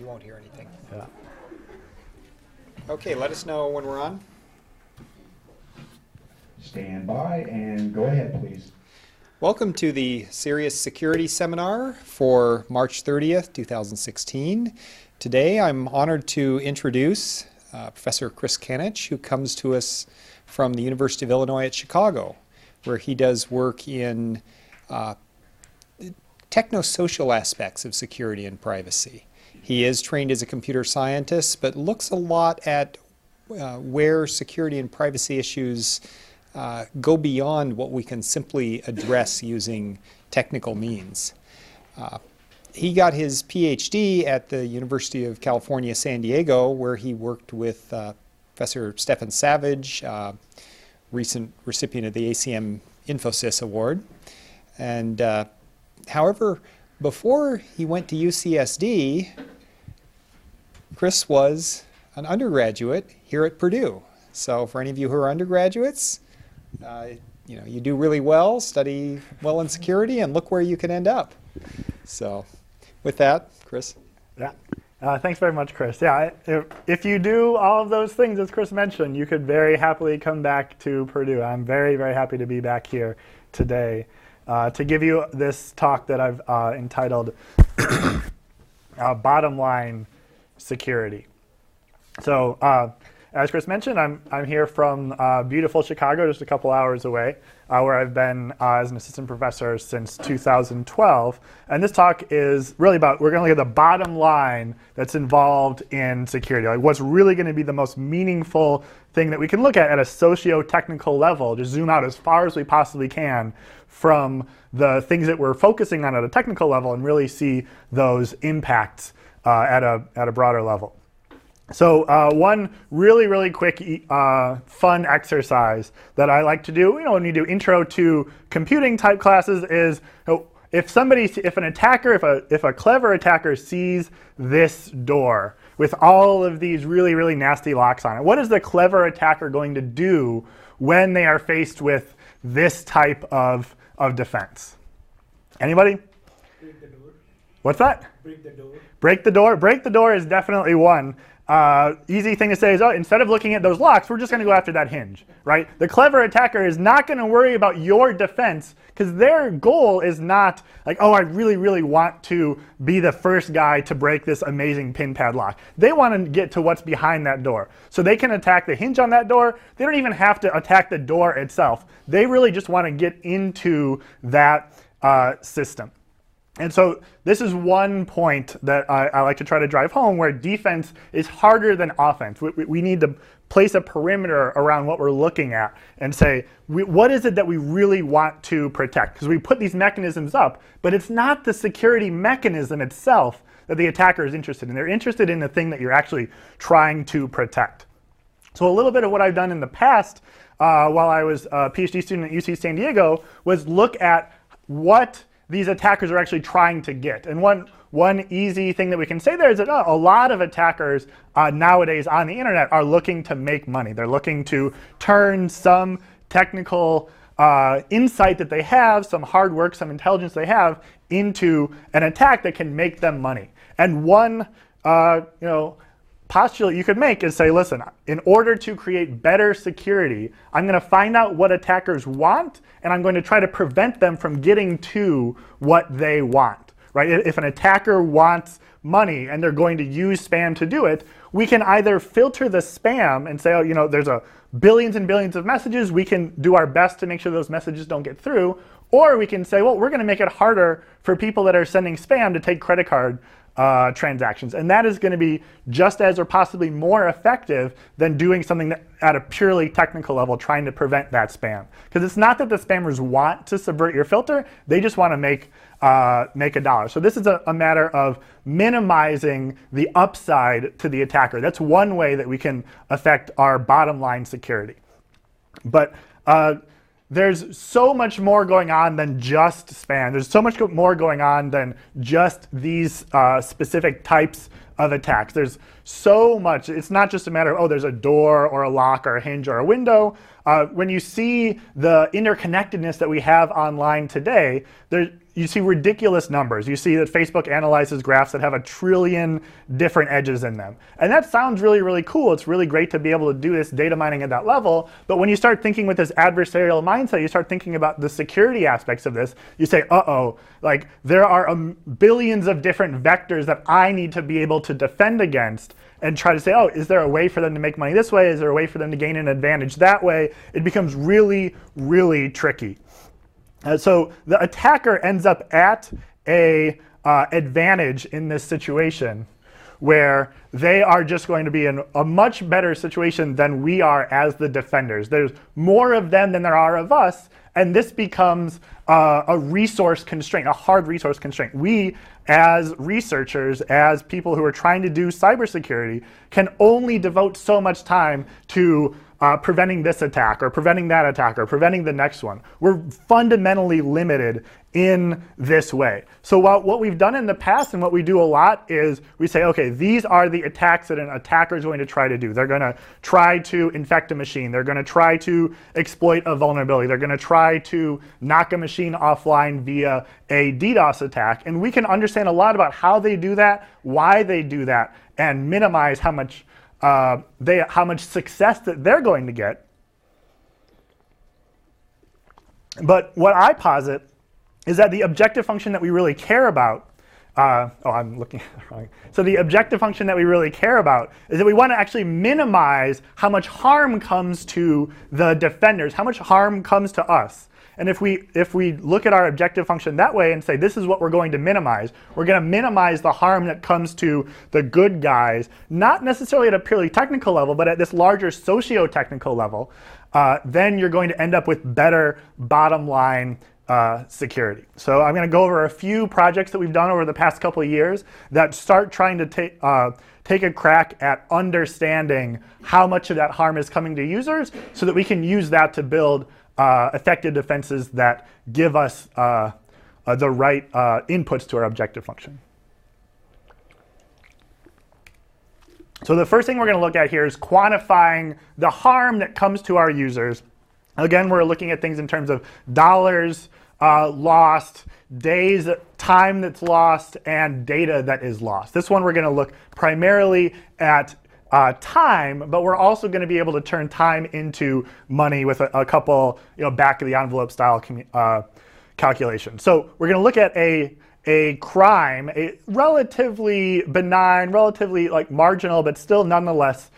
you won't hear anything. Yeah. Okay, let us know when we're on. Stand by and go ahead, please. Welcome to the Serious Security Seminar for March 30th, 2016. Today I'm honored to introduce Professor Chris Kanich, who comes to us from the University of Illinois at Chicago, where he does work in technosocial aspects of security and privacy. He is trained as a computer scientist, but looks a lot at where security and privacy issues go beyond what we can simply address using technical means. He got his PhD at the University of California, San Diego, where he worked with Professor Stefan Savage, recent recipient of the ACM Infosys Award. And however, before he went to UCSD, Chris was an undergraduate here at Purdue. So for any of you who are undergraduates, you know, you do really well, study well in security, and look where you can end up. So with that, Chris. Yeah. Thanks very much, Chris. Yeah, if you do all of those things as Chris mentioned, you could very happily come back to Purdue. I'm very, very happy to be back here today to give you this talk that I've entitled Bottom Line Security. So, as Chris mentioned, I'm here from beautiful Chicago, just a couple hours away, where I've been as an assistant professor since 2012. And this talk is really about, we're going to look at the bottom line that's involved in security, like what's really going to be the most meaningful thing that we can look at a socio-technical level, just zoom out as far as we possibly can from the things that we're focusing on at a technical level and really see those impacts at a broader level. So one really, really quick fun exercise that I like to do, you know, when you do intro to computing type classes is, you know, if a clever attacker sees this door with all of these really, really nasty locks on it, what is the clever attacker going to do when they are faced with this type of defense? Anybody? Break the door. What's that? Break the door. Break the door. Break the door is definitely one. Easy thing to say is, oh, instead of looking at those locks, we're just going to go after that hinge, right? The clever attacker is not going to worry about your defense because their goal is not like, oh, I really, really want to be the first guy to break this amazing pin pad lock. They want to get to what's behind that door. So they can attack the hinge on that door. They don't even have to attack the door itself. They really just want to get into that system. And so this is one point that I like to try to drive home where defense is harder than offense. We need to place a perimeter around what we're looking at and say, what is it that we really want to protect? Because we put these mechanisms up, but it's not the security mechanism itself that the attacker is interested in. They're interested in the thing that you're actually trying to protect. So a little bit of what I've done in the past while I was a PhD student at UC San Diego was look at what these attackers are actually trying to get. And one easy thing that we can say there is that a lot of attackers nowadays on the internet are looking to make money. They're looking to turn some technical insight that they have, some hard work, some intelligence they have, into an attack that can make them money. And one you know, postulate you could make is say, listen, in order to create better security, I'm going to find out what attackers want, and I'm going to try to prevent them from getting to what they want, right? If an attacker wants money and they're going to use spam to do it, we can either filter the spam and say, oh, you know, there's billions and billions of messages. We can do our best to make sure those messages don't get through. Or we can say, well, we're going to make it harder for people that are sending spam to take credit card transactions. And that is going to be just as or possibly more effective than doing something that, at a purely technical level, trying to prevent that spam. Because it's not that the spammers want to subvert your filter. They just want to make a dollar. So this is a matter of minimizing the upside to the attacker. That's one way that we can affect our bottom line security. But there's so much more going on than just spam. There's so much more going on than just these specific types of attacks. There's so much. It's not just a matter of, oh, there's a door or a lock or a hinge or a window. When you see the interconnectedness that we have online today, you see ridiculous numbers. You see that Facebook analyzes graphs that have 1 trillion different edges in them. And that sounds really, really cool. It's really great to be able to do this data mining at that level. But when you start thinking with this adversarial mindset, you start thinking about the security aspects of this. You say, uh-oh, like there are billions of different vectors that I need to be able to defend against, and try to say, oh, is there a way for them to make money this way? Is there a way for them to gain an advantage that way? It becomes really, really tricky. So the attacker ends up at a advantage in this situation where they are just going to be in a much better situation than we are as the defenders. There's more of them than there are of us, and this becomes a resource constraint, a hard resource constraint. We, as researchers, as people who are trying to do cybersecurity, can only devote so much time to preventing this attack or preventing that attack or preventing the next one. We're fundamentally limited in this way. So what we've done in the past and what we do a lot is we say, okay, these are the attacks that an attacker is going to try to do. They're going to try to infect a machine. They're going to try to exploit a vulnerability. They're going to try to knock a machine offline via a DDoS attack. And we can understand a lot about how they do that, why they do that, and minimize how much success that they're going to get. But what I posit is that the objective function that we really care about, So the objective function that we really care about is that we want to actually minimize how much harm comes to the defenders, how much harm comes to us. And if we look at our objective function that way and say, this is what we're going to minimize, we're going to minimize the harm that comes to the good guys, not necessarily at a purely technical level, but at this larger socio-technical level, then you're going to end up with better bottom line security. So I'm going to go over a few projects that we've done over the past couple of years that start trying to take a crack at understanding how much of that harm is coming to users so that we can use that to build effective defenses that give us the right inputs to our objective function. So the first thing we're going to look at here is quantifying the harm that comes to our users. Again, we're looking at things in terms of dollars lost, days, time that's lost, and data that is lost. This one we're going to look primarily at time, but we're also going to be able to turn time into money with a couple, back of the envelope style calculations. So we're going to look at a crime, a relatively benign, relatively marginal, but still nonetheless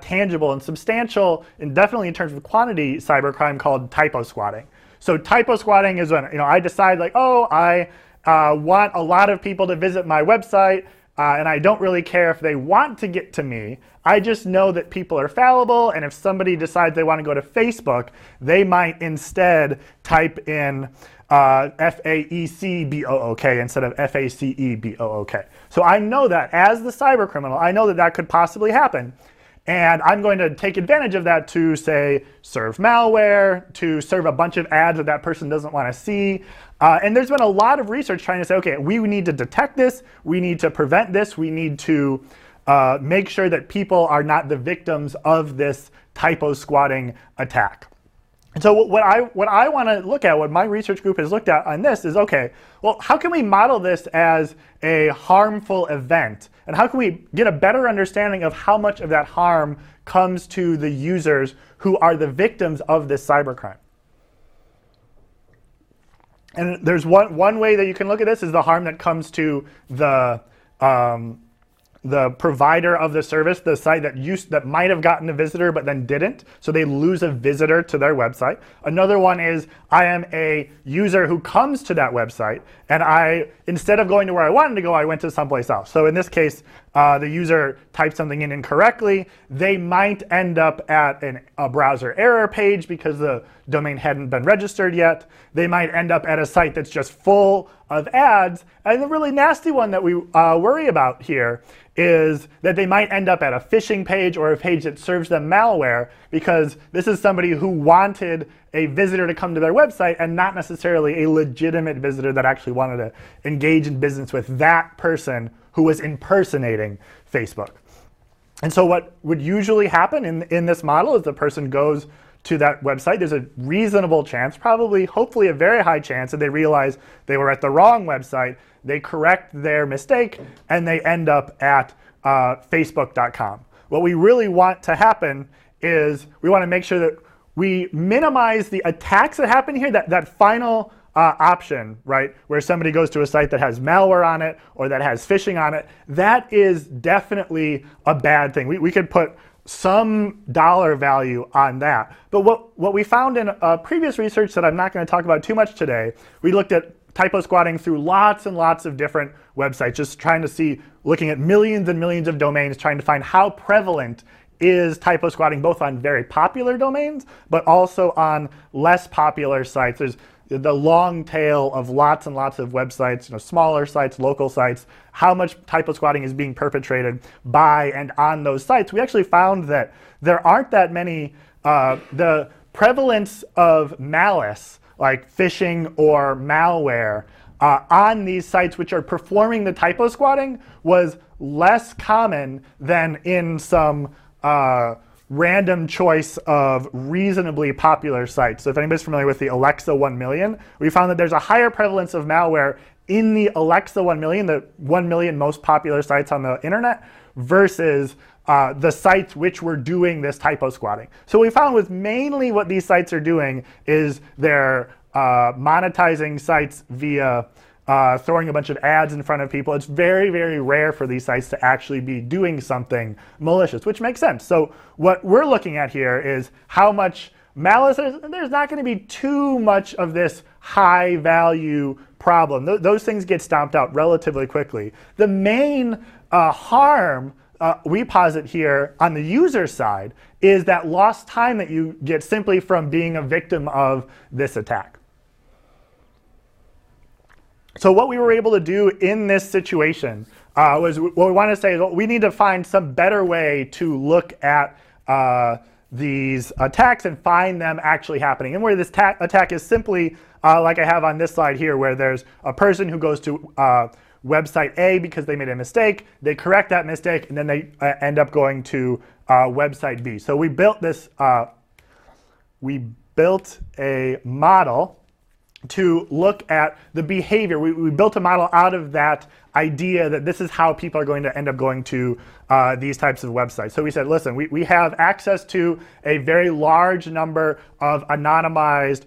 tangible and substantial, and definitely in terms of quantity, cybercrime called typo squatting. So typo squatting is when I decide I want a lot of people to visit my website. And I don't really care if they want to get to me. I just know that people are fallible, and if somebody decides they want to go to Facebook, they might instead type in F-A-E-C-B-O-O-K instead of F-A-C-E-B-O-O-K. So I know that as the cyber criminal, I know that that could possibly happen. And I'm going to take advantage of that to, say, serve malware, to serve a bunch of ads that person doesn't want to see. And there's been a lot of research trying to say, okay, we need to detect this, we need to prevent this, we need to make sure that people are not the victims of this typo squatting attack. And so what I want to look at, what my research group has looked at on this is, okay, well, how can we model this as a harmful event? And how can we get a better understanding of how much of that harm comes to the users who are the victims of this cybercrime? And there's one way that you can look at this is the harm that comes to the provider of the service, the site that might have gotten a visitor but then didn't, so they lose a visitor to their website. Another one is I am a user who comes to that website, and I, instead of going to where I wanted to go, I went to someplace else. So in this case, the user typed something in incorrectly. They might end up at a browser error page because the domain hadn't been registered yet. They might end up at a site that's just full of ads. And the really nasty one that we worry about here is that they might end up at a phishing page or a page that serves them malware, because this is somebody who wanted a visitor to come to their website and not necessarily a legitimate visitor that actually wanted to engage in business with that person who was impersonating Facebook. And so what would usually happen in this model is the person goes to that website. There's a reasonable chance, probably, hopefully a very high chance, that they realize they were at the wrong website. They correct their mistake, and they end up at facebook.com. What we really want to happen is we want to make sure that we minimize the attacks that happen here, that final option, right, where somebody goes to a site that has malware on it or that has phishing on it. That is definitely a bad thing. We could put some dollar value on that. But what we found in previous research that I'm not going to talk about too much today, we looked at typo squatting through lots and lots of different websites, just trying to see, looking at millions and millions of domains, trying to find how prevalent is typo squatting, both on very popular domains, but also on less popular sites. There's the long tail of lots and lots of websites, you know, smaller sites, local sites, how much typo squatting is being perpetrated by and on those sites. We actually found that there aren't that many, the prevalence of malice, like phishing or malware, on these sites which are performing the typo squatting was less common than in some random choice of reasonably popular sites. So if anybody's familiar with the Alexa 1 million, we found that there's a higher prevalence of malware in the Alexa 1 million, the 1 million most popular sites on the internet, versus the sites which were doing this typo squatting. So what we found was mainly what these sites are doing is they're monetizing sites via throwing a bunch of ads in front of people. It's very, very rare for these sites to actually be doing something malicious, which makes sense. So what we're looking at here is how much malice. There's not going to be too much of this high value problem. Those things get stomped out relatively quickly. The main harm we posit here on the user side is that lost time that you get simply from being a victim of this attack. So what we were able to do in this situation was, what we want to say is, well, we need to find some better way to look at these attacks and find them actually happening. And where this attack is simply like I have on this slide here, where there's a person who goes to website A because they made a mistake, they correct that mistake, and then they end up going to website B. So we built this, we built a model to look at the behavior. We built a model out of that idea that this is how people are going to end up going to these types of websites. So we said, listen, we have access to a very large number of anonymized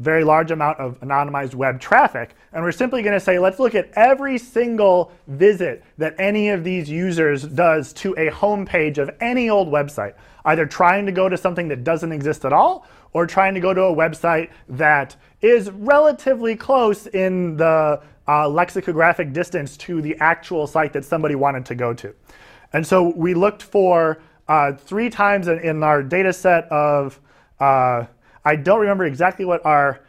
very large amount of anonymized web traffic, and we're simply going to say, let's look at every single visit that any of these users does to a home page of any old website, either trying to go to something that doesn't exist at all or trying to go to a website that is relatively close in the lexicographic distance to the actual site that somebody wanted to go to. And so we looked for three times in our data set of I don't remember exactly what our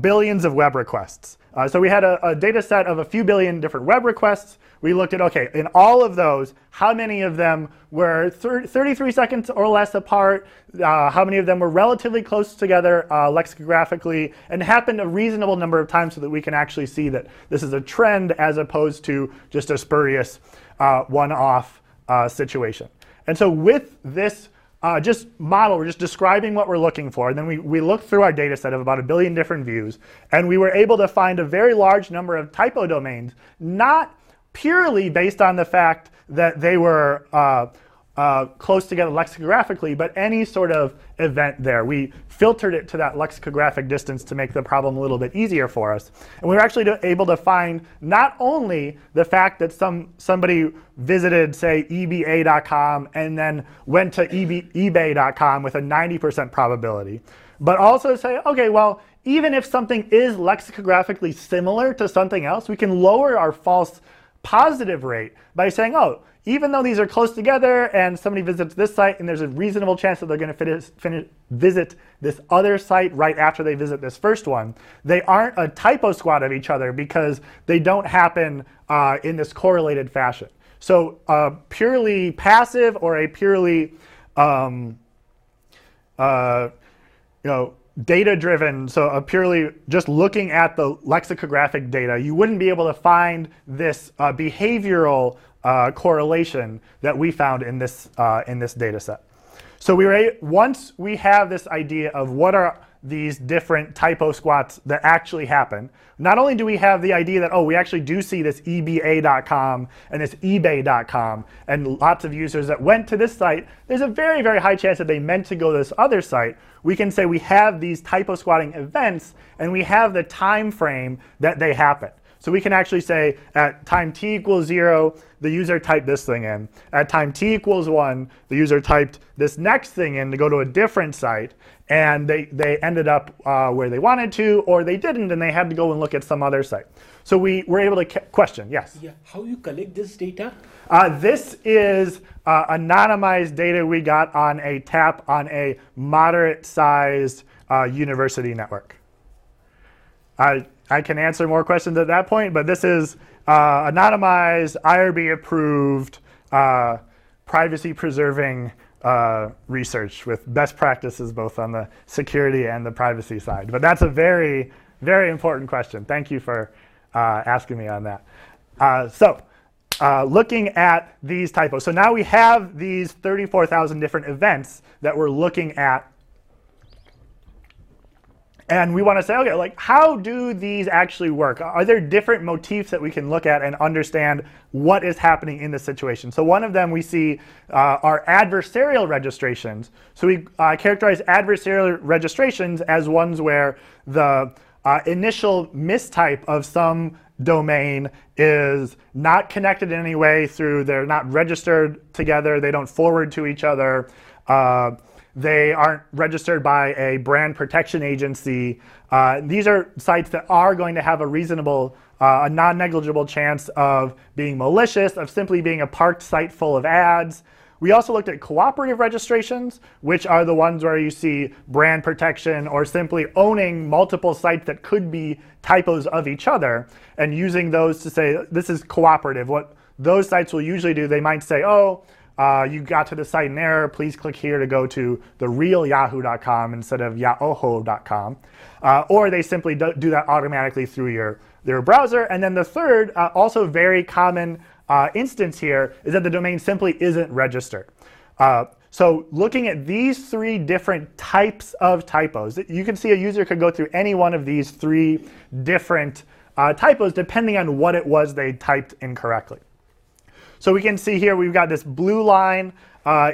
billions of web requests. So we had a data set of a few billion different web requests. We looked at, okay, in all of those, how many of them were 33 seconds or less apart? How many of them were relatively close together lexicographically and happened a reasonable number of times so that we can actually see that this is a trend as opposed to just a spurious one-off situation. And so with this just model, we're just describing what we're looking for. And then we looked through our data set of about a billion different views, and we were able to find a very large number of typo domains, not purely based on the fact that they were close together lexicographically, but any sort of event there. We filtered it to that lexicographic distance to make the problem a little bit easier for us. And we were actually able to find not only the fact that somebody visited, say, EBA.com and then went to eBay.com with a 90% probability, but also say, okay, well, even if something is lexicographically similar to something else, we can lower our false positive rate by saying, oh, even though these are close together and somebody visits this site and there's a reasonable chance that they're going to visit this other site right after they visit this first one, they aren't a typo squad of each other because they don't happen in this correlated fashion. So purely passive or a purely data-driven, so purely just looking at the lexicographic data, you wouldn't be able to find this behavioral correlation that we found in this data set. So we were, once we have this idea of what are these different typo squats that actually happen, not only do we have the idea that, oh, we actually do see this EBA.com and this eBay.com and lots of users that went to this site, there's a very, very high chance that they meant to go to this other site. We can say we have these typo squatting events and we have the time frame that they happen. So we can actually say at time t equals 0, the user typed this thing in. At time t equals 1, the user typed this next thing in to go to a different site, and they ended up where they wanted to, or they didn't, and they had to go and look at some other site. So we were able to question, yes? Yeah. How you collect this data? This is anonymized data we got on a tap on a moderate-sized university network. I can answer more questions at that point, but this is anonymized, IRB-approved, privacy-preserving research with best practices both on the security and the privacy side. But that's a very, very important question. Thank you for asking me on that. Looking at these typos. So now we have these 34,000 different events that we're looking at. And we want to say, okay, like, how do these actually work? Are there different motifs that we can look at and understand what is happening in this situation? So one of them we see are adversarial registrations. So we characterize adversarial registrations as ones where the initial mistype of some domain is not connected in any way through, they're not registered together, they don't forward to each other. They aren't registered by a brand protection agency. These are sites that are going to have a reasonable, a non-negligible chance of being malicious, of simply being a parked site full of ads. We also looked at cooperative registrations, which are the ones where you see brand protection or simply owning multiple sites that could be typos of each other and using those to say, this is cooperative. What those sites will usually do, they might say, oh, you got to the site in error, please click here to go to the real yahoo.com instead of yaoho.com. Or they simply do that automatically through their browser. And then the third, also very common instance here, is that the domain simply isn't registered. So looking at these three different types of typos, you can see a user could go through any one of these three different typos depending on what it was they typed incorrectly. So we can see here we've got this blue line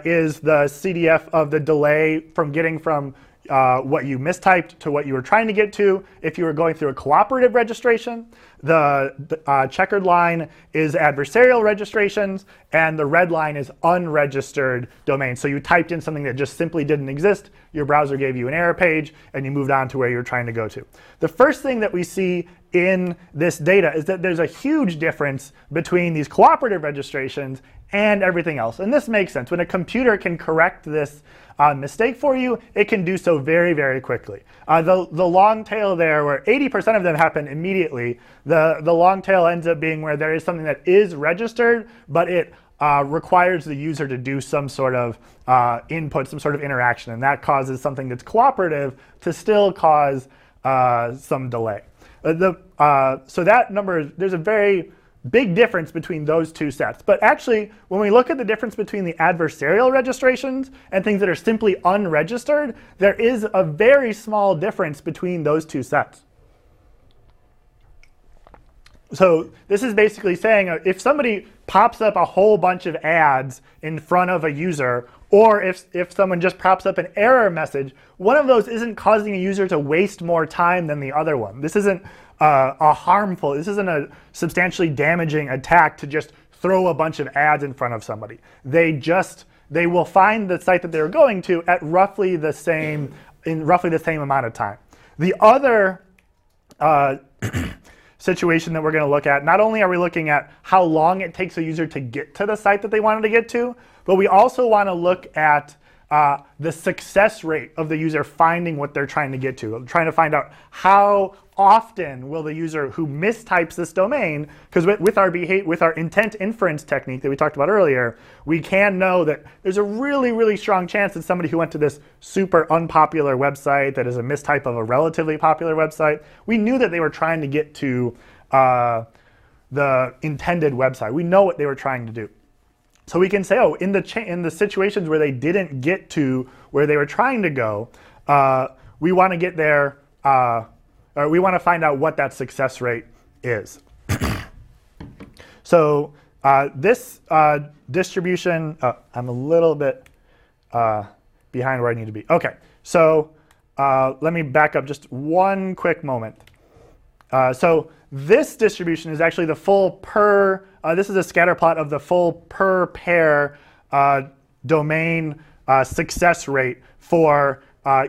is the CDF of the delay from getting from what you mistyped to what you were trying to get to if you were going through a cooperative registration. The checkered line is adversarial registrations, and the red line is unregistered domains. So you typed in something that just simply didn't exist, your browser gave you an error page, and you moved on to where you were trying to go to. The first thing that we see in this data is that there's a huge difference between these cooperative registrations and everything else. And this makes sense. When a computer can correct this mistake for you, it can do so very, very quickly. The long tail there, where 80% of them happen immediately, the long tail ends up being where there is something that is registered, but it requires the user to do some sort of input, some sort of interaction, and that causes something that's cooperative to still cause some delay. So that number, there's a very big difference between those two sets. But actually, when we look at the difference between the adversarial registrations and things that are simply unregistered, there is a very small difference between those two sets. So this is basically saying if somebody pops up a whole bunch of ads in front of a user, or if someone just pops up an error message, one of those isn't causing a user to waste more time than the other one. This isn't this isn't a substantially damaging attack to just throw a bunch of ads in front of somebody. They will find the site that they're going to at roughly the same, in roughly the same amount of time. The other situation that we're going to look at, not only are we looking at how long it takes a user to get to the site that they wanted to get to, but we also want to look at the success rate of the user finding what they're trying to get to. I'm trying to find out how often will the user who mistypes this domain, because with our intent inference technique that we talked about earlier, we can know that there's a really, really strong chance that somebody who went to this super unpopular website that is a mistype of a relatively popular website, we knew that they were trying to get to the intended website. We know what they were trying to do. So we can say, oh, in the situations where they didn't get to where they were trying to go, we want to get there, or we want to find out what that success rate is. So this distribution, I'm a little bit behind where I need to be. Okay, so let me back up just one quick moment. So this distribution is actually the full per, this is a scatter plot of the full per pair domain success rate for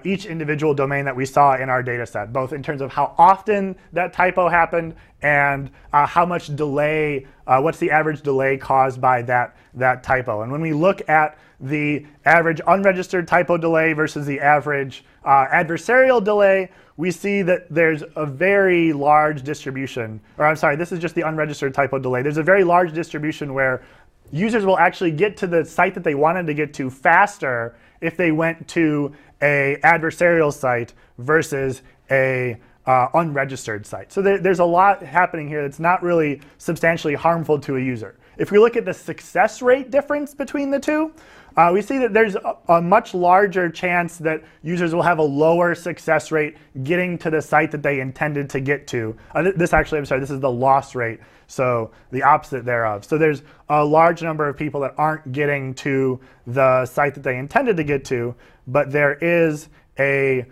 each individual domain that we saw in our data set, both in terms of how often that typo happened and how much delay, what's the average delay caused by that typo. And when we look at the average unregistered typo delay versus the average adversarial delay, we see that there's a very large distribution, or I'm sorry, this is just the unregistered typo delay. There's a very large distribution where users will actually get to the site that they wanted to get to faster if they went to an adversarial site versus an unregistered site. So there's a lot happening here that's not really substantially harmful to a user. If we look at the success rate difference between the two, we see that there's a much larger chance that users will have a lower success rate getting to the site that they intended to get to. This actually, I'm sorry, this is the loss rate, so the opposite thereof. So there's a large number of people that aren't getting to the site that they intended to get to, but there is a,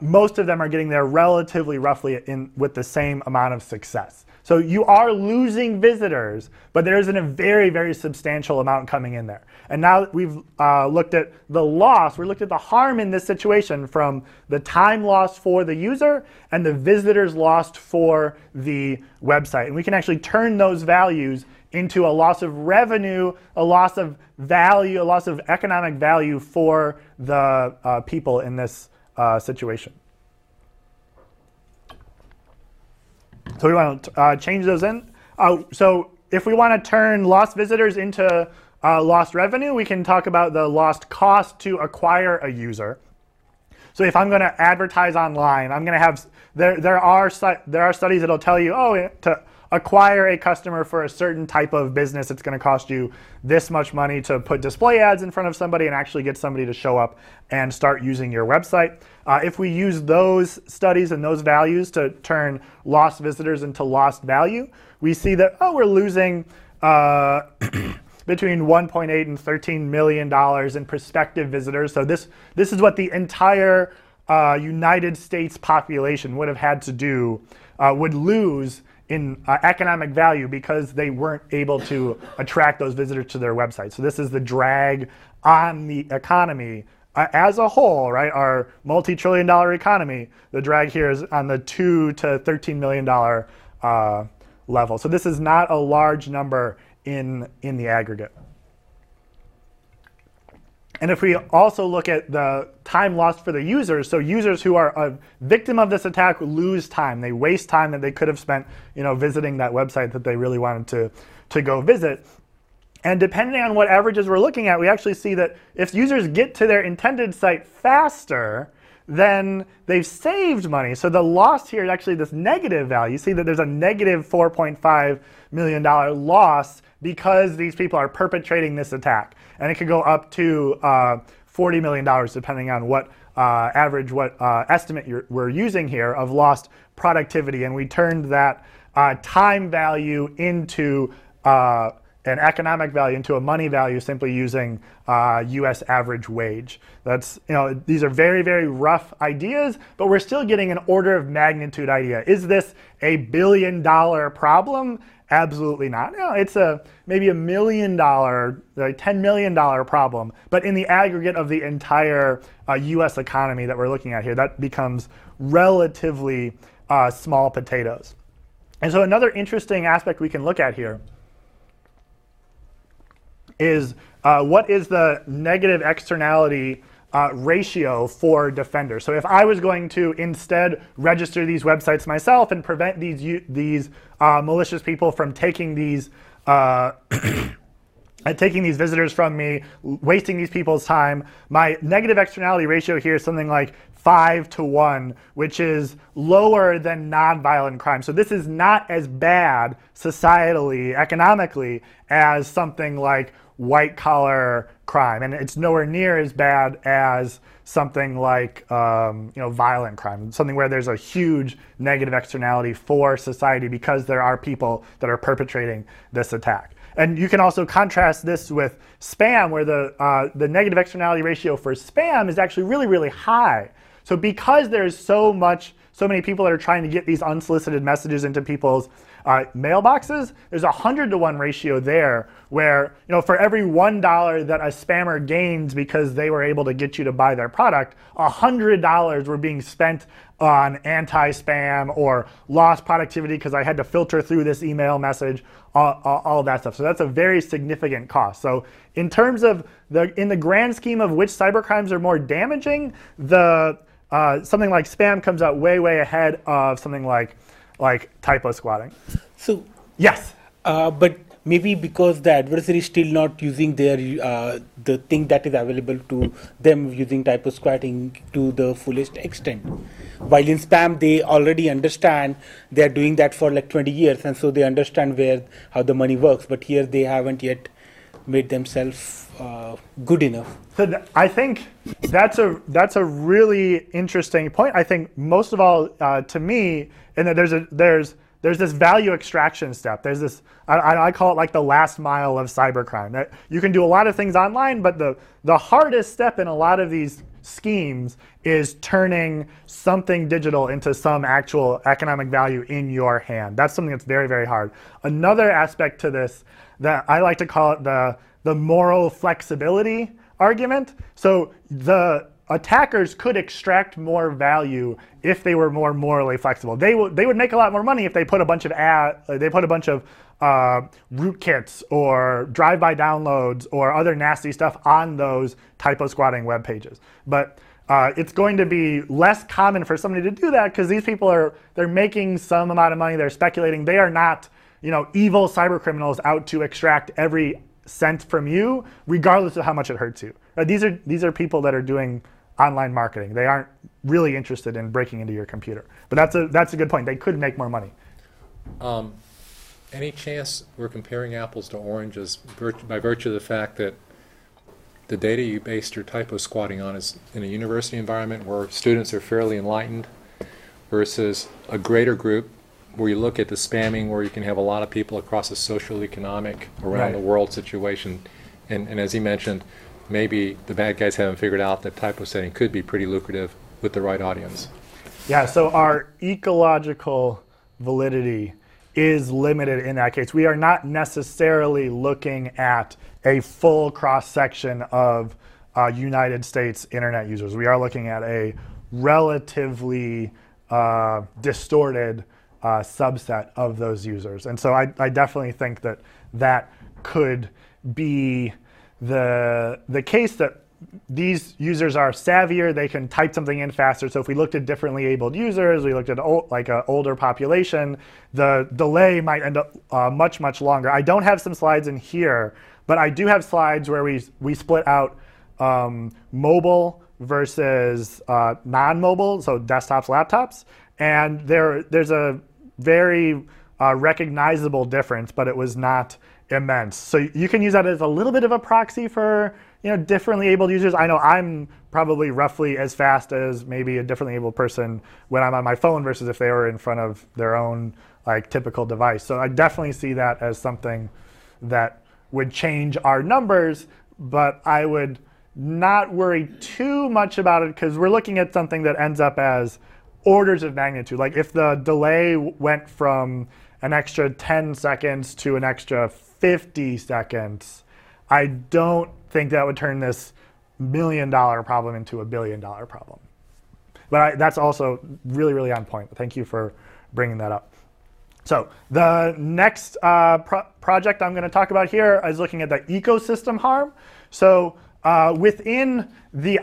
most of them are getting there relatively roughly with the same amount of success. So you are losing visitors, but there isn't a very, very substantial amount coming in there. And now that we've looked at the loss, we looked at the harm in this situation from the time lost for the user and the visitors lost for the website. And we can actually turn those values into a loss of revenue, a loss of value, a loss of economic value for the people in this situation. So we want to change those in. So if we want to turn lost visitors into lost revenue, we can talk about the lost cost to acquire a user. So if I'm going to advertise online, I'm going to have, there are studies that'll tell you, oh, to acquire a customer for a certain type of business, it's going to cost you this much money to put display ads in front of somebody and actually get somebody to show up and start using your website. If we use those studies and those values to turn lost visitors into lost value, we see that, oh, we're losing between $1.8 and $13 million in prospective visitors. So this is what the entire United States population would have had to do, would lose in economic value because they weren't able to attract those visitors to their website. So this is the drag on the economy as a whole, right? Our multi-trillion dollar economy, the drag here is on the $2 to $13 million level. So this is not a large number in the aggregate. And if we also look at the time lost for the users, so users who are a victim of this attack lose time. They waste time that they could have spent, you know, visiting that website that they really wanted to go visit. And depending on what averages we're looking at, we actually see that if users get to their intended site faster, then they've saved money. So the loss here is actually this negative value. You see that there's a negative $4.5 million loss because these people are perpetrating this attack. And it could go up to $40 million depending on what estimate we're using here of lost productivity. And we turned that time value into an economic value, into a money value, simply using US average wage. That's, you know, these are very, very rough ideas, but we're still getting an order of magnitude idea. Is this a $1 billion problem? Absolutely not. No, it's maybe $1 million, like $10 million problem, but in the aggregate of the entire US economy that we're looking at here, that becomes relatively small potatoes. And so another interesting aspect we can look at here is what is the negative externality ratio for defenders. So if I was going to instead register these websites myself and prevent these malicious people from taking these visitors from me, wasting these people's time, my negative externality ratio here is something like 5 to 1, which is lower than nonviolent crime. So this is not as bad societally, economically, as something like white-collar crime, and it's nowhere near as bad as something like violent crime, something where there's a huge negative externality for society because there are people that are perpetrating this attack. And you can also contrast this with spam, where the negative externality ratio for spam is actually really, really high. So because there's so many people that are trying to get these unsolicited messages into people's mailboxes, there's a 100 to 1 ratio there, where for every $1 that a spammer gains because they were able to get you to buy their product, $100 were being spent on anti-spam or lost productivity because I had to filter through this email message, all of that stuff. So that's a very significant cost. So in terms of in the grand scheme of which cybercrimes are more damaging, something like spam comes out way, way ahead of something like typo squatting. So yes, but maybe because the adversary is still not using their the thing that is available to them using typo squatting to the fullest extent. While in spam, they already understand they are doing that for like 20 years, and so they understand how the money works. But here they haven't yet made themselves good enough. So I think that's a really interesting point. I think most of all to me, and that there's this value extraction step. There's this I call it like the last mile of cybercrime. That you can do a lot of things online, but the hardest step in a lot of these schemes is turning something digital into some actual economic value in your hand. That's something that's very, very hard. Another aspect to this that I like to call it the moral flexibility argument. So the attackers could extract more value if they were more morally flexible. They would make a lot more money if they put a bunch of rootkits or drive-by downloads or other nasty stuff on those typo squatting web pages. But it's going to be less common for somebody to do that because these people they're making some amount of money. They're speculating. They are not evil cyber criminals out to extract every cent from you, regardless of how much it hurts you. These are people that are doing online marketing. They aren't really interested in breaking into your computer. But that's a good point. They could make more money. Any chance we're comparing apples to oranges by virtue of the fact that the data you based your typo squatting on is in a university environment where students are fairly enlightened versus a greater group where you look at the spamming, where you can have a lot of people across a social, economic, around-the-world situation. And as he mentioned, maybe the bad guys haven't figured out that typo setting could be pretty lucrative with the right audience. Yeah, so our ecological validity is limited in that case. We are not necessarily looking at a full cross-section of United States internet users. We are looking at a relatively distorted subset of those users. And so I definitely think that could be the case, that these users are savvier. They can type something in faster. So if we looked at differently abled users, we looked at an older population, the delay might end up much, much longer. I don't have some slides in here, but I do have slides where we split out mobile versus non-mobile, so desktops, laptops. And there's a very recognizable difference, but it was not immense. So you can use that as a little bit of a proxy for differently abled users. I know I'm probably roughly as fast as maybe a differently abled person when I'm on my phone versus if they were in front of their own typical device. So I definitely see that as something that would change our numbers, but I would not worry too much about it because we're looking at something that ends up as orders of magnitude. Like if the delay went from an extra 10 seconds to an extra 50 seconds, I don't think that would turn this $1 million problem into a $1 billion problem. But that's also really, really on point. Thank you for bringing that up. So the next project I'm going to talk about here is looking at the ecosystem harm. So on the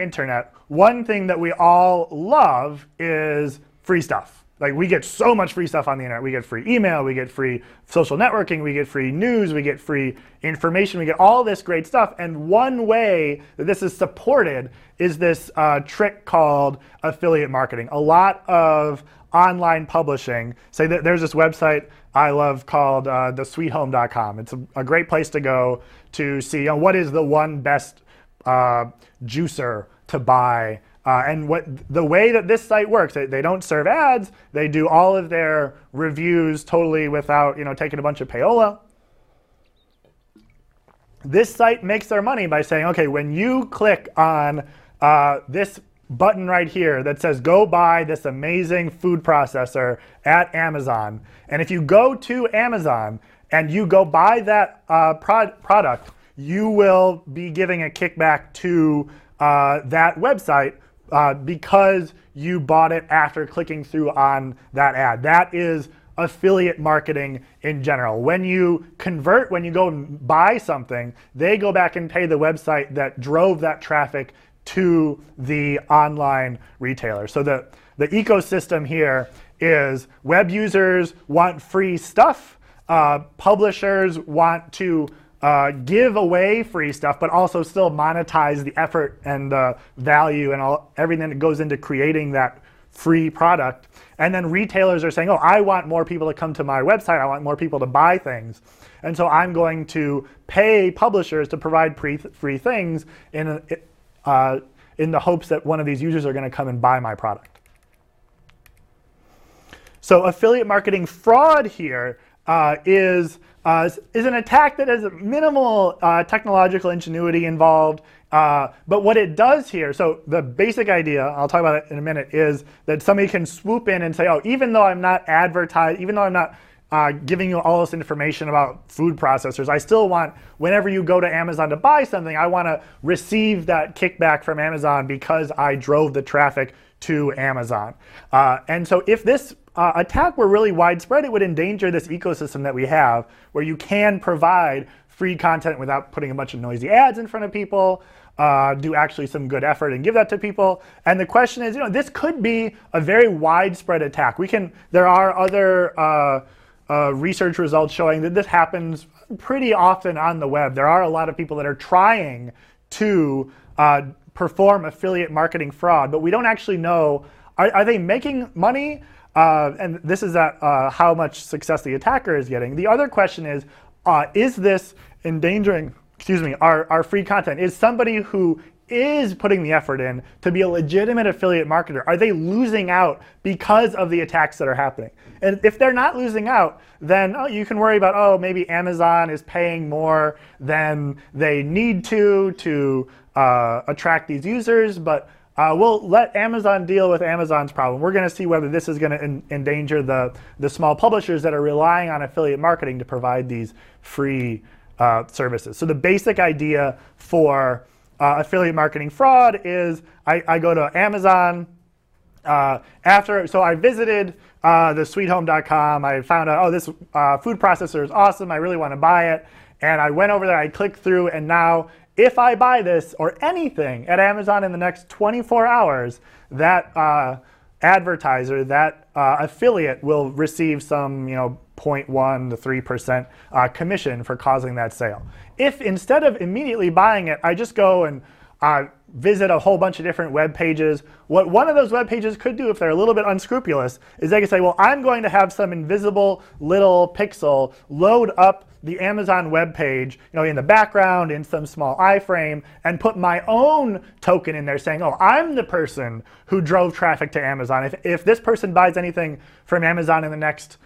internet, one thing that we all love is free stuff. Like, we get so much free stuff on the internet. We get free email, we get free social networking, we get free news, we get free information, we get all this great stuff. And one way that this is supported is this trick called affiliate marketing. A lot of online publishing, say that there's this website I love called thesweethome.com. It's a great place to go to see, you know, what is the one best juicer to buy. And what the way that this site works, they don't serve ads. They do all of their reviews totally without, you know, taking a bunch of payola. This site makes their money by saying, okay, when you click on this button right here that says go buy this amazing food processor at Amazon, and if you go to Amazon and you go buy that product, you will be giving a kickback to that website because you bought it after clicking through on that ad. That is affiliate marketing in general. When you convert, when you go and buy something, they go back and pay the website that drove that traffic to the online retailer. So the ecosystem here is web users want free stuff, publishers want to give away free stuff, but also still monetize the effort and the value and everything that goes into creating that free product. And then retailers are saying, oh, I want more people to come to my website. I want more people to buy things. And so I'm going to pay publishers to provide free things in the hopes that one of these users are going to come and buy my product. So affiliate marketing fraud here is an attack that has minimal technological ingenuity involved. But what it does here, so the basic idea, I'll talk about it in a minute, is that somebody can swoop in and say, oh, even though I'm not advertising, even though I'm not giving you all this information about food processors, I still want, whenever you go to Amazon to buy something, I want to receive that kickback from Amazon because I drove the traffic to Amazon. And so if this attack were really widespread, it would endanger this ecosystem that we have, where you can provide free content without putting a bunch of noisy ads in front of people, do actually some good effort and give that to people. And the question is, you know, this could be a very widespread attack. There are other research results showing that this happens pretty often on the web. There are a lot of people that are trying to perform affiliate marketing fraud, but we don't actually know, are they making money? And this is how much success the attacker is getting. The other question is this endangering, excuse me, our free content? Is somebody who is putting the effort in to be a legitimate affiliate marketer, are they losing out because of the attacks that are happening? And if they're not losing out, then you can worry about, oh, maybe Amazon is paying more than they need to attract these users, but we'll let Amazon deal with Amazon's problem. We're going to see whether this is going to endanger the small publishers that are relying on affiliate marketing to provide these free services. So the basic idea for affiliate marketing fraud is I go to Amazon. So I visited thesweethome.com. I found out, oh, this food processor is awesome. I really want to buy it. And I went over there. I clicked through, and now if I buy this or anything at Amazon in the next 24 hours, that advertiser, that affiliate will receive some, you know, 0.1 to 3% commission for causing that sale. If instead of immediately buying it, I just go and visit a whole bunch of different web pages, what one of those web pages could do if they're a little bit unscrupulous is they could say, well, I'm going to have some invisible little pixel load up the Amazon web page, you know, in the background, in some small iframe, and put my own token in there saying, oh, I'm the person who drove traffic to Amazon. If this person buys anything from Amazon in the next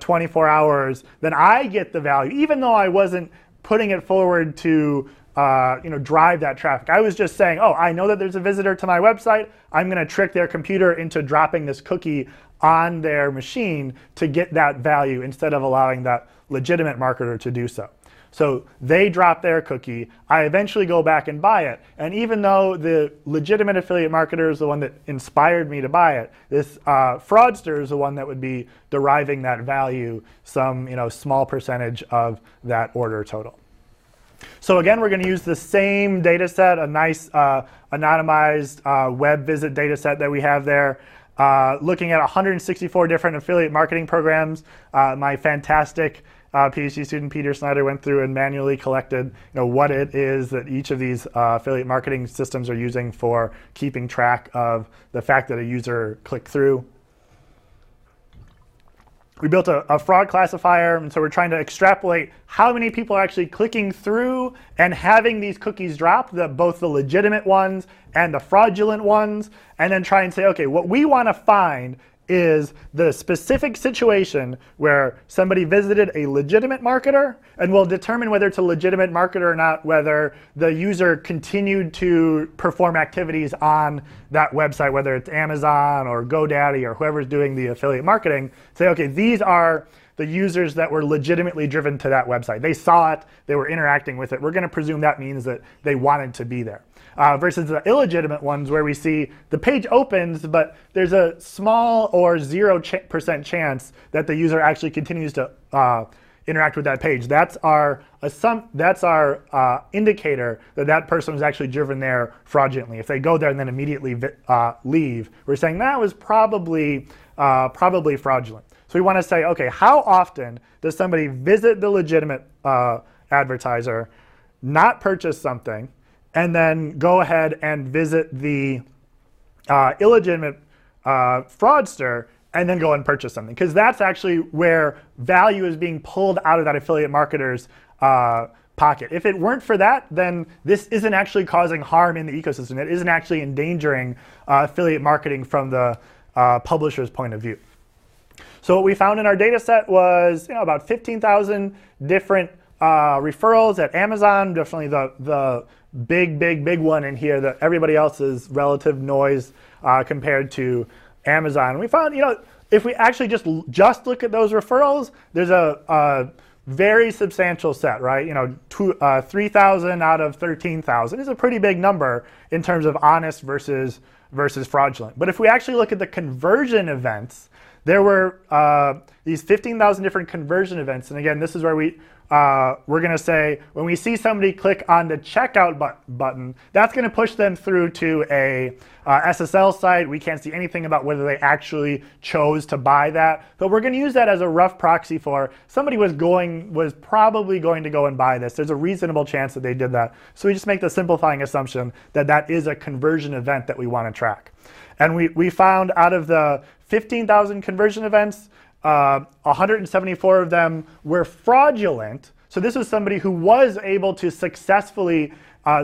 24 hours, then I get the value, even though I wasn't putting it forward to drive that traffic. I was just saying, oh, I know that there's a visitor to my website. I'm going to trick their computer into dropping this cookie on their machine to get that value instead of allowing that legitimate marketer to do so. So they drop their cookie. I eventually go back and buy it. And even though the legitimate affiliate marketer is the one that inspired me to buy it, this fraudster is the one that would be deriving that value, some small percentage of that order total. So again, we're going to use the same data set, a nice anonymized web visit data set that we have there. Looking at 164 different affiliate marketing programs, my fantastic PhD student Peter Snyder went through and manually collected what it is that each of these affiliate marketing systems are using for keeping track of the fact that a user clicked through. We built a fraud classifier, and so we're trying to extrapolate how many people are actually clicking through and having these cookies drop, both the legitimate ones and the fraudulent ones, and then try and say, okay, what we want to find is the specific situation where somebody visited a legitimate marketer, and we'll determine whether it's a legitimate marketer or not, whether the user continued to perform activities on that website, whether it's Amazon or GoDaddy or whoever's doing the affiliate marketing. Say, okay, these are the users that were legitimately driven to that website. They saw it, they were interacting with it. We're going to presume that means that they wanted to be there. Versus the illegitimate ones where we see the page opens, but there's a small or 0% chance that the user actually continues to interact with that page. That's our indicator that that person was actually driven there fraudulently. If they go there and then immediately leave, we're saying that was probably fraudulent. So we want to say, okay, how often does somebody visit the legitimate advertiser, not purchase something, and then go ahead and visit the illegitimate fraudster and then go and purchase something? Because that's actually where value is being pulled out of that affiliate marketer's pocket. If it weren't for that, then this isn't actually causing harm in the ecosystem. It isn't actually endangering affiliate marketing from the publisher's point of view. So what we found in our data set was about 15,000 different referrals at Amazon, definitely the big one in here, that everybody else's relative noise compared to Amazon. We found, if we actually just look at those referrals, there's a very substantial set, right? 3,000 out of 13,000 is a pretty big number in terms of honest versus fraudulent. But if we actually look at the conversion events, there were these 15,000 different conversion events. And again, this is where we're going to say, when we see somebody click on the checkout button, that's going to push them through to a SSL site. We can't see anything about whether they actually chose to buy that, but we're going to use that as a rough proxy for somebody was probably going to go and buy this. There's a reasonable chance that they did that. So we just make the simplifying assumption that that is a conversion event that we want to track. And we found out of the 15,000 conversion events, 174 of them were fraudulent. So this was somebody who was able to successfully,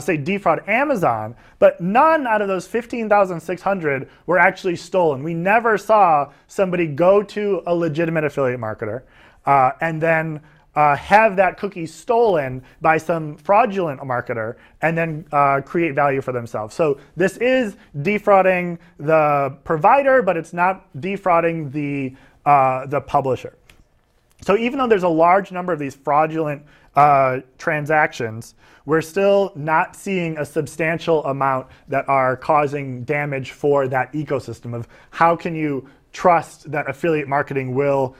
say, defraud Amazon, but none out of those 15,600 were actually stolen. We never saw somebody go to a legitimate affiliate marketer and then have that cookie stolen by some fraudulent marketer and then create value for themselves. So this is defrauding the provider, but it's not defrauding the publisher. So even though there's a large number of these fraudulent transactions, we're still not seeing a substantial amount that are causing damage for that ecosystem of how can you trust that affiliate marketing will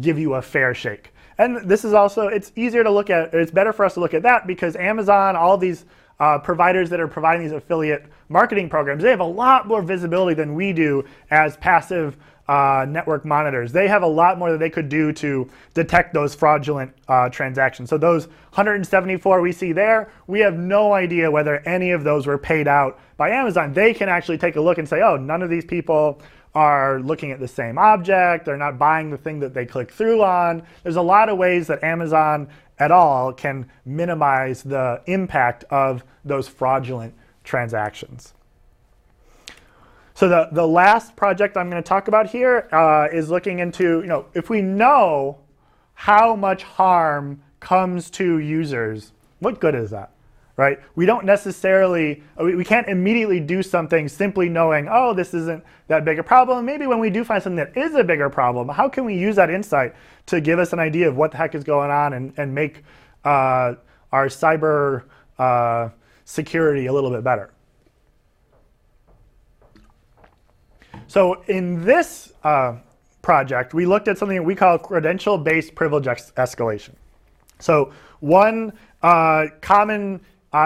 give you a fair shake. And this is also, it's better for us to look at that because Amazon, all these providers that are providing these affiliate marketing programs, they have a lot more visibility than we do as passive network monitors. They have a lot more that they could do to detect those fraudulent transactions. So those 174 we see there, we have no idea whether any of those were paid out by Amazon. They can actually take a look and say, oh, none of these people are looking at the same object. They're not buying the thing that they click through on. There's a lot of ways that Amazon at all can minimize the impact of those fraudulent transactions. So the last project I'm going to talk about here is looking into, if we know how much harm comes to users, what good is that, right? We don't necessarily, we can't immediately do something simply knowing, oh, this isn't that big a problem. Maybe when we do find something that is a bigger problem, how can we use that insight to give us an idea of what the heck is going on and make our cyber security a little bit better. So in this project, we looked at something we call credential-based privilege escalation. So one common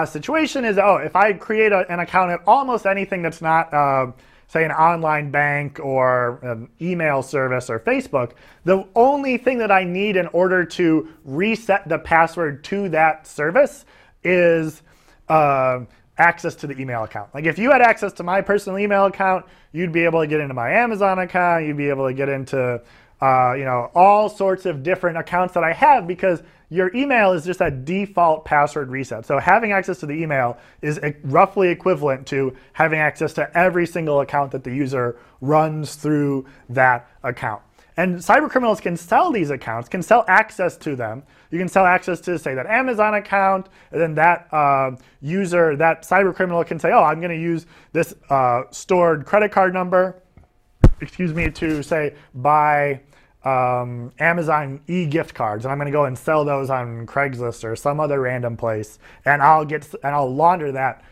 situation is, oh, if I create an account at almost anything that's not, say, an online bank or an email service or Facebook, the only thing that I need in order to reset the password to that service is access to the email account. Like if you had access to my personal email account, you'd be able to get into my Amazon account, you'd be able to get into you know, all sorts of different accounts that I have, because your email is just a default password reset. So having access to the email is roughly equivalent to having access to every single account that the user runs through that account. And cyber criminals can sell these accounts, can sell access to them. You can sell access to, say, that Amazon account, and then that user, that cyber criminal can say, oh, I'm going to use this stored credit card number, excuse me, to, say, buy Amazon e-gift cards, and I'm going to go and sell those on Craigslist or some other random place, and I'll launder that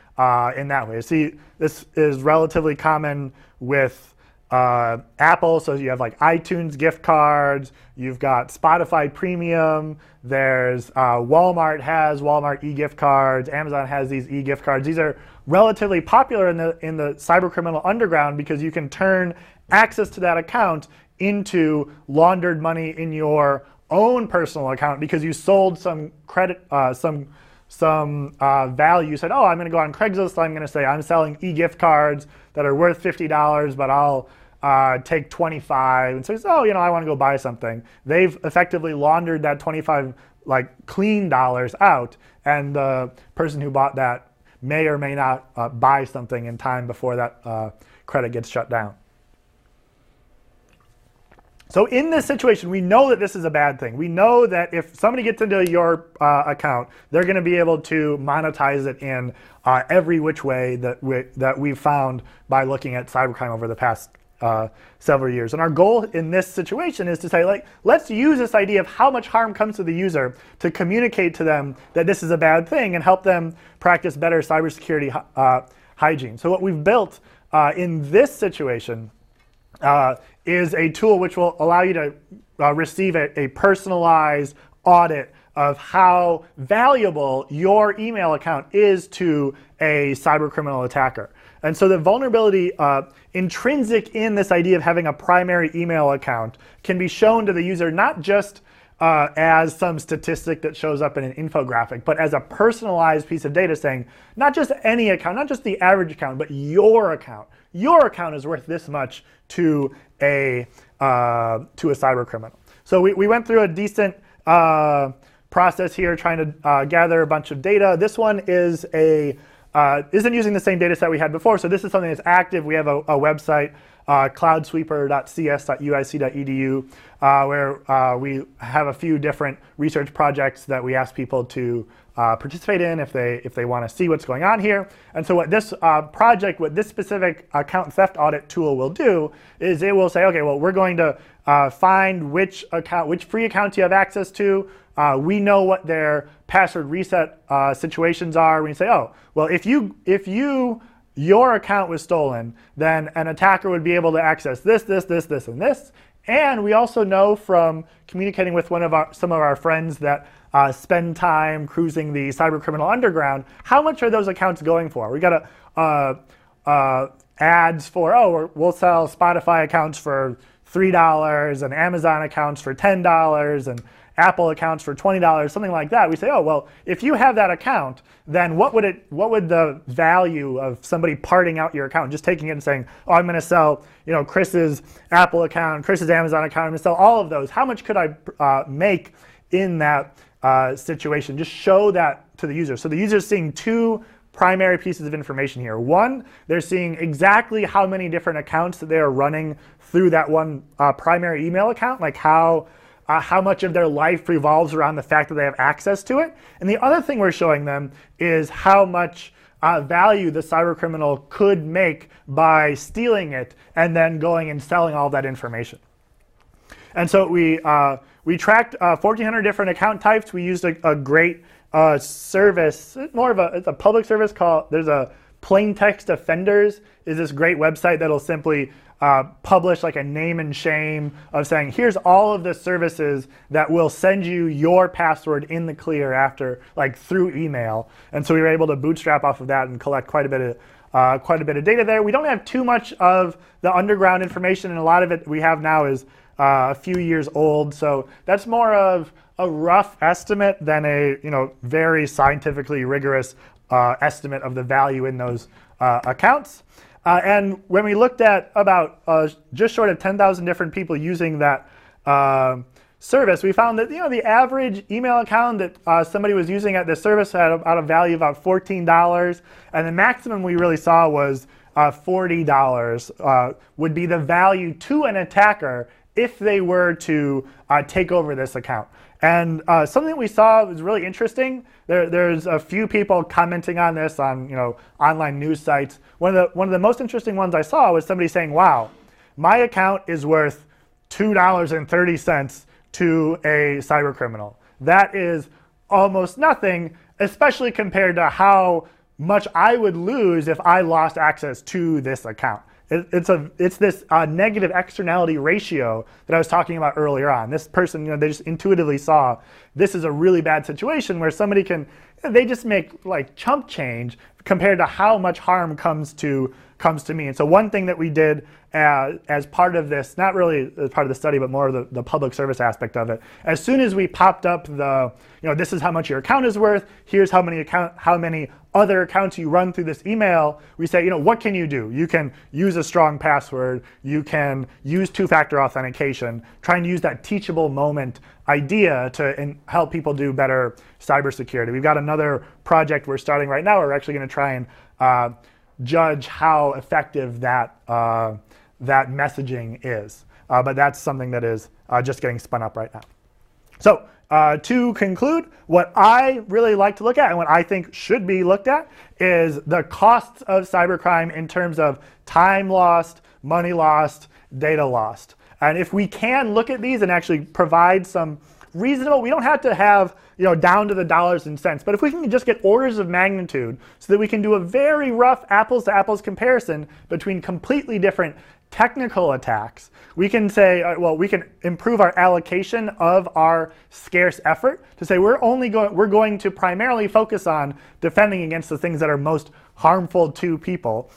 in that way. See, this is relatively common with Apple, so you have like iTunes gift cards, you've got Spotify Premium, there's Walmart has Walmart e-gift cards, Amazon has these e-gift cards. These are relatively popular in the cybercriminal underground because you can turn access to that account into laundered money in your own personal account because you sold some credit, some value. You said, oh, I'm going to go on Craigslist, I'm going to say I'm selling e-gift cards that are worth $50, but I'll take 25, and so it's, oh, you know, I want to go buy something. They've effectively laundered that 25 like clean dollars out, and the person who bought that may or may not buy something in time before that credit gets shut down. So in this situation, we know that this is a bad thing. We know that if somebody gets into your account, they're going to be able to monetize it in every which way that we've found by looking at cybercrime over the past several years. And our goal in this situation is to say, like, let's use this idea of how much harm comes to the user to communicate to them that this is a bad thing and help them practice better cybersecurity hygiene. So what we've built in this situation is a tool which will allow you to receive a personalized audit of how valuable your email account is to a cybercriminal attacker. And so the vulnerability intrinsic in this idea of having a primary email account can be shown to the user not just as some statistic that shows up in an infographic, but as a personalized piece of data saying, not just any account, not just the average account, but your account. Your account is worth this much to a cyber criminal. So we went through a decent process here trying to gather a bunch of data. This one is isn't using the same data set we had before, so this is something that's active. We have a website, cloudsweeper.cs.uic.edu, where we have a few different research projects that we ask people to participate in if they want to see what's going on here. And so what this project, what this specific account theft audit tool will do is it will say, okay, well, we're going to find which free accounts you have access to. We know what their password reset situations are. We say, oh, well, if your account was stolen, then an attacker would be able to access this, this, this, this, and this. And we also know from communicating with some of our friends that spend time cruising the cybercriminal underground, how much are those accounts going for? We got ads for, oh, we'll sell Spotify accounts for $3 and Amazon accounts for $10 and Apple accounts for $20, something like that. We say, oh, well, if you have that account, then what would the value of somebody parting out your account, just taking it and saying, oh, I'm going to sell, you know, Chris's Apple account, Chris's Amazon account, I'm going to sell all of those. How much could I make in that situation? Just show that to the user. So the user is seeing two primary pieces of information here. One, they're seeing exactly how many different accounts that they are running through that one primary email account, like how much of their life revolves around the fact that they have access to it. And the other thing we're showing them is how much value the cybercriminal could make by stealing it and then going and selling all that information. And so We tracked 1,400 different account types. We used a great service, more of it's a public service called, there's a Plain Text Offenders is this great website that'll simply publish like a name and shame of saying, here's all of the services that will send you your password in the clear after, like through email. And so we were able to bootstrap off of that and collect quite a bit of data there. We don't have too much of the underground information, and a lot of it we have now is a few years old. So that's more of a rough estimate than a very scientifically rigorous estimate of the value in those accounts. And when we looked at about just short of 10,000 different people using that service, we found that the average email account that somebody was using at this service had about a value of about $14, and the maximum we really saw was $40 would be the value to an attacker if they were to take over this account. And something we saw was really interesting. There's a few people commenting on this on online news sites. One of the most interesting ones I saw was somebody saying, "Wow, my account is worth $2.30 to a cyber criminal. That is almost nothing, especially compared to how much I would lose if I lost access to this account." It's this negative externality ratio that I was talking about earlier on. This person, they just intuitively saw this is a really bad situation where somebody can, they just make like chump change compared to how much harm comes to me. And so one thing that we did as part of this, not really as part of the study, but more of the public service aspect of it, as soon as we popped up the, this is how much your account is worth, here's how many other accounts you run through this email, we say, what can you do? You can use a strong password, you can use two-factor authentication, trying to use that teachable moment idea to help people do better cybersecurity. We've got another project we're starting right now. We're actually going to try and judge how effective that messaging is. But that's something that is just getting spun up right now. So to conclude, what I really like to look at and what I think should be looked at is the costs of cybercrime in terms of time lost, money lost, data lost. And if we can look at these and actually provide some reasonable, we don't have to have down to the dollars and cents, but if we can just get orders of magnitude so that we can do a very rough apples to apples comparison between completely different technical attacks, we can say, well, we can improve our allocation of our scarce effort to say we're going to primarily focus on defending against the things that are most harmful to people.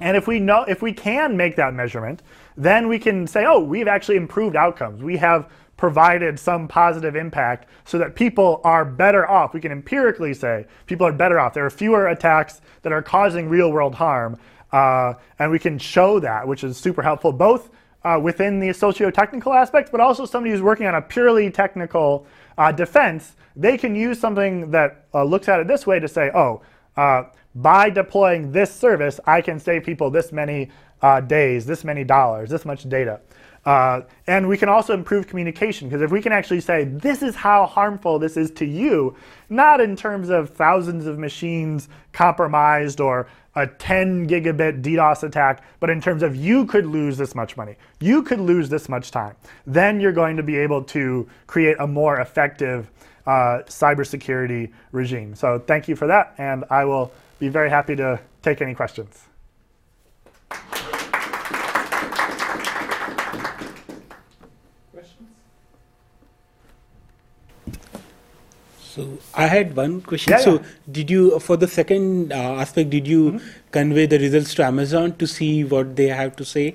And if we can make that measurement, then we can say, oh, we've actually improved outcomes. We have provided some positive impact so that people are better off. We can empirically say people are better off. There are fewer attacks that are causing real-world harm. And we can show that, which is super helpful, both within the socio-technical aspects, but also somebody who's working on a purely technical defense. They can use something that looks at it this way to say, oh, by deploying this service, I can save people this many days, this many dollars, this much data. And we can also improve communication, because if we can actually say, this is how harmful this is to you, not in terms of thousands of machines compromised or a 10 gigabit DDoS attack, but in terms of you could lose this much money, you could lose this much time, then you're going to be able to create a more effective cybersecurity regime. So thank you for that, and I will be very happy to take any questions. So I had one question. Yeah, so did you, for the second aspect, did you convey the results to Amazon to see what they have to say?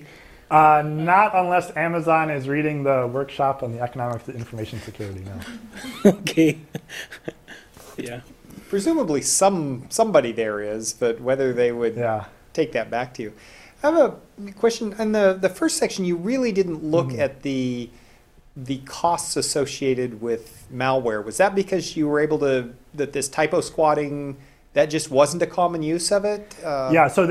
Not unless Amazon is reading the workshop on the economics of information security now. Okay. Yeah. Presumably somebody there is, but whether they would take that back to you. I have a question. In the first section, you really didn't look at the costs associated with malware. Was that because you were able to, that this typo squatting, that just wasn't a common use of it? Yeah, so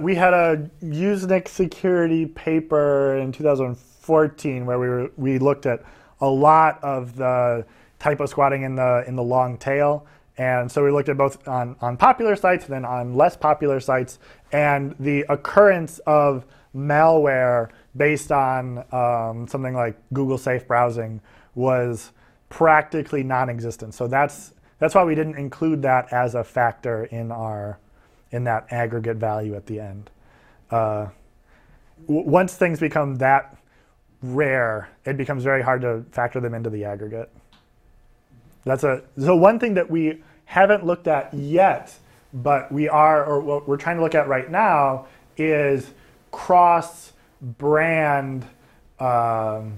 we had a USENIX security paper in 2014 where we looked at a lot of the typo squatting in the long tail. And so we looked at both on popular sites and then on less popular sites, and the occurrence of malware based on something like Google Safe Browsing was practically non-existent. So that's why we didn't include that as a factor in our that aggregate value at the end. Once things become that rare, it becomes very hard to factor them into the aggregate. That's a so one thing that we haven't looked at yet, but we are, or what we're trying to look at right now, is cross-brand typo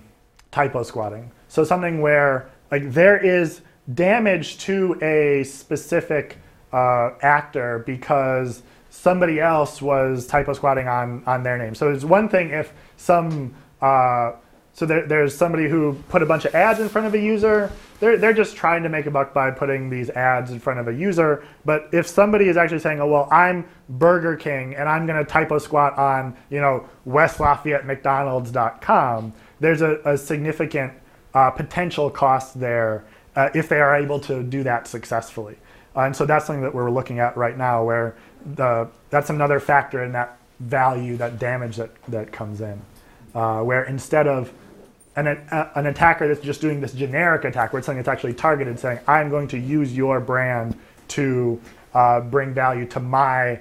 squatting. So something where like there is damage to a specific actor because somebody else was typo squatting on their name. So it's one thing if some so there's somebody who put a bunch of ads in front of a user. They're just trying to make a buck by putting these ads in front of a user. But if somebody is actually saying, oh, well, I'm Burger King, and I'm going to typo squat on, you know, West Lafayette McDonald's.com, there's a significant potential cost there if they are able to do that successfully. And so that's something that we're looking at right now, where that's another factor in that value, that damage that comes in, where instead of an attacker that's just doing this generic attack, where it's something that's actually targeted, saying, I'm going to use your brand to bring value to my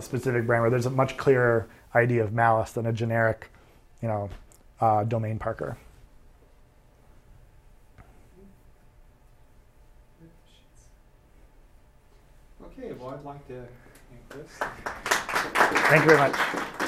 specific brand, where there's a much clearer idea of malice than a generic, you know, domain parker. Okay, well, I'd like to thank Chris. Thank you very much.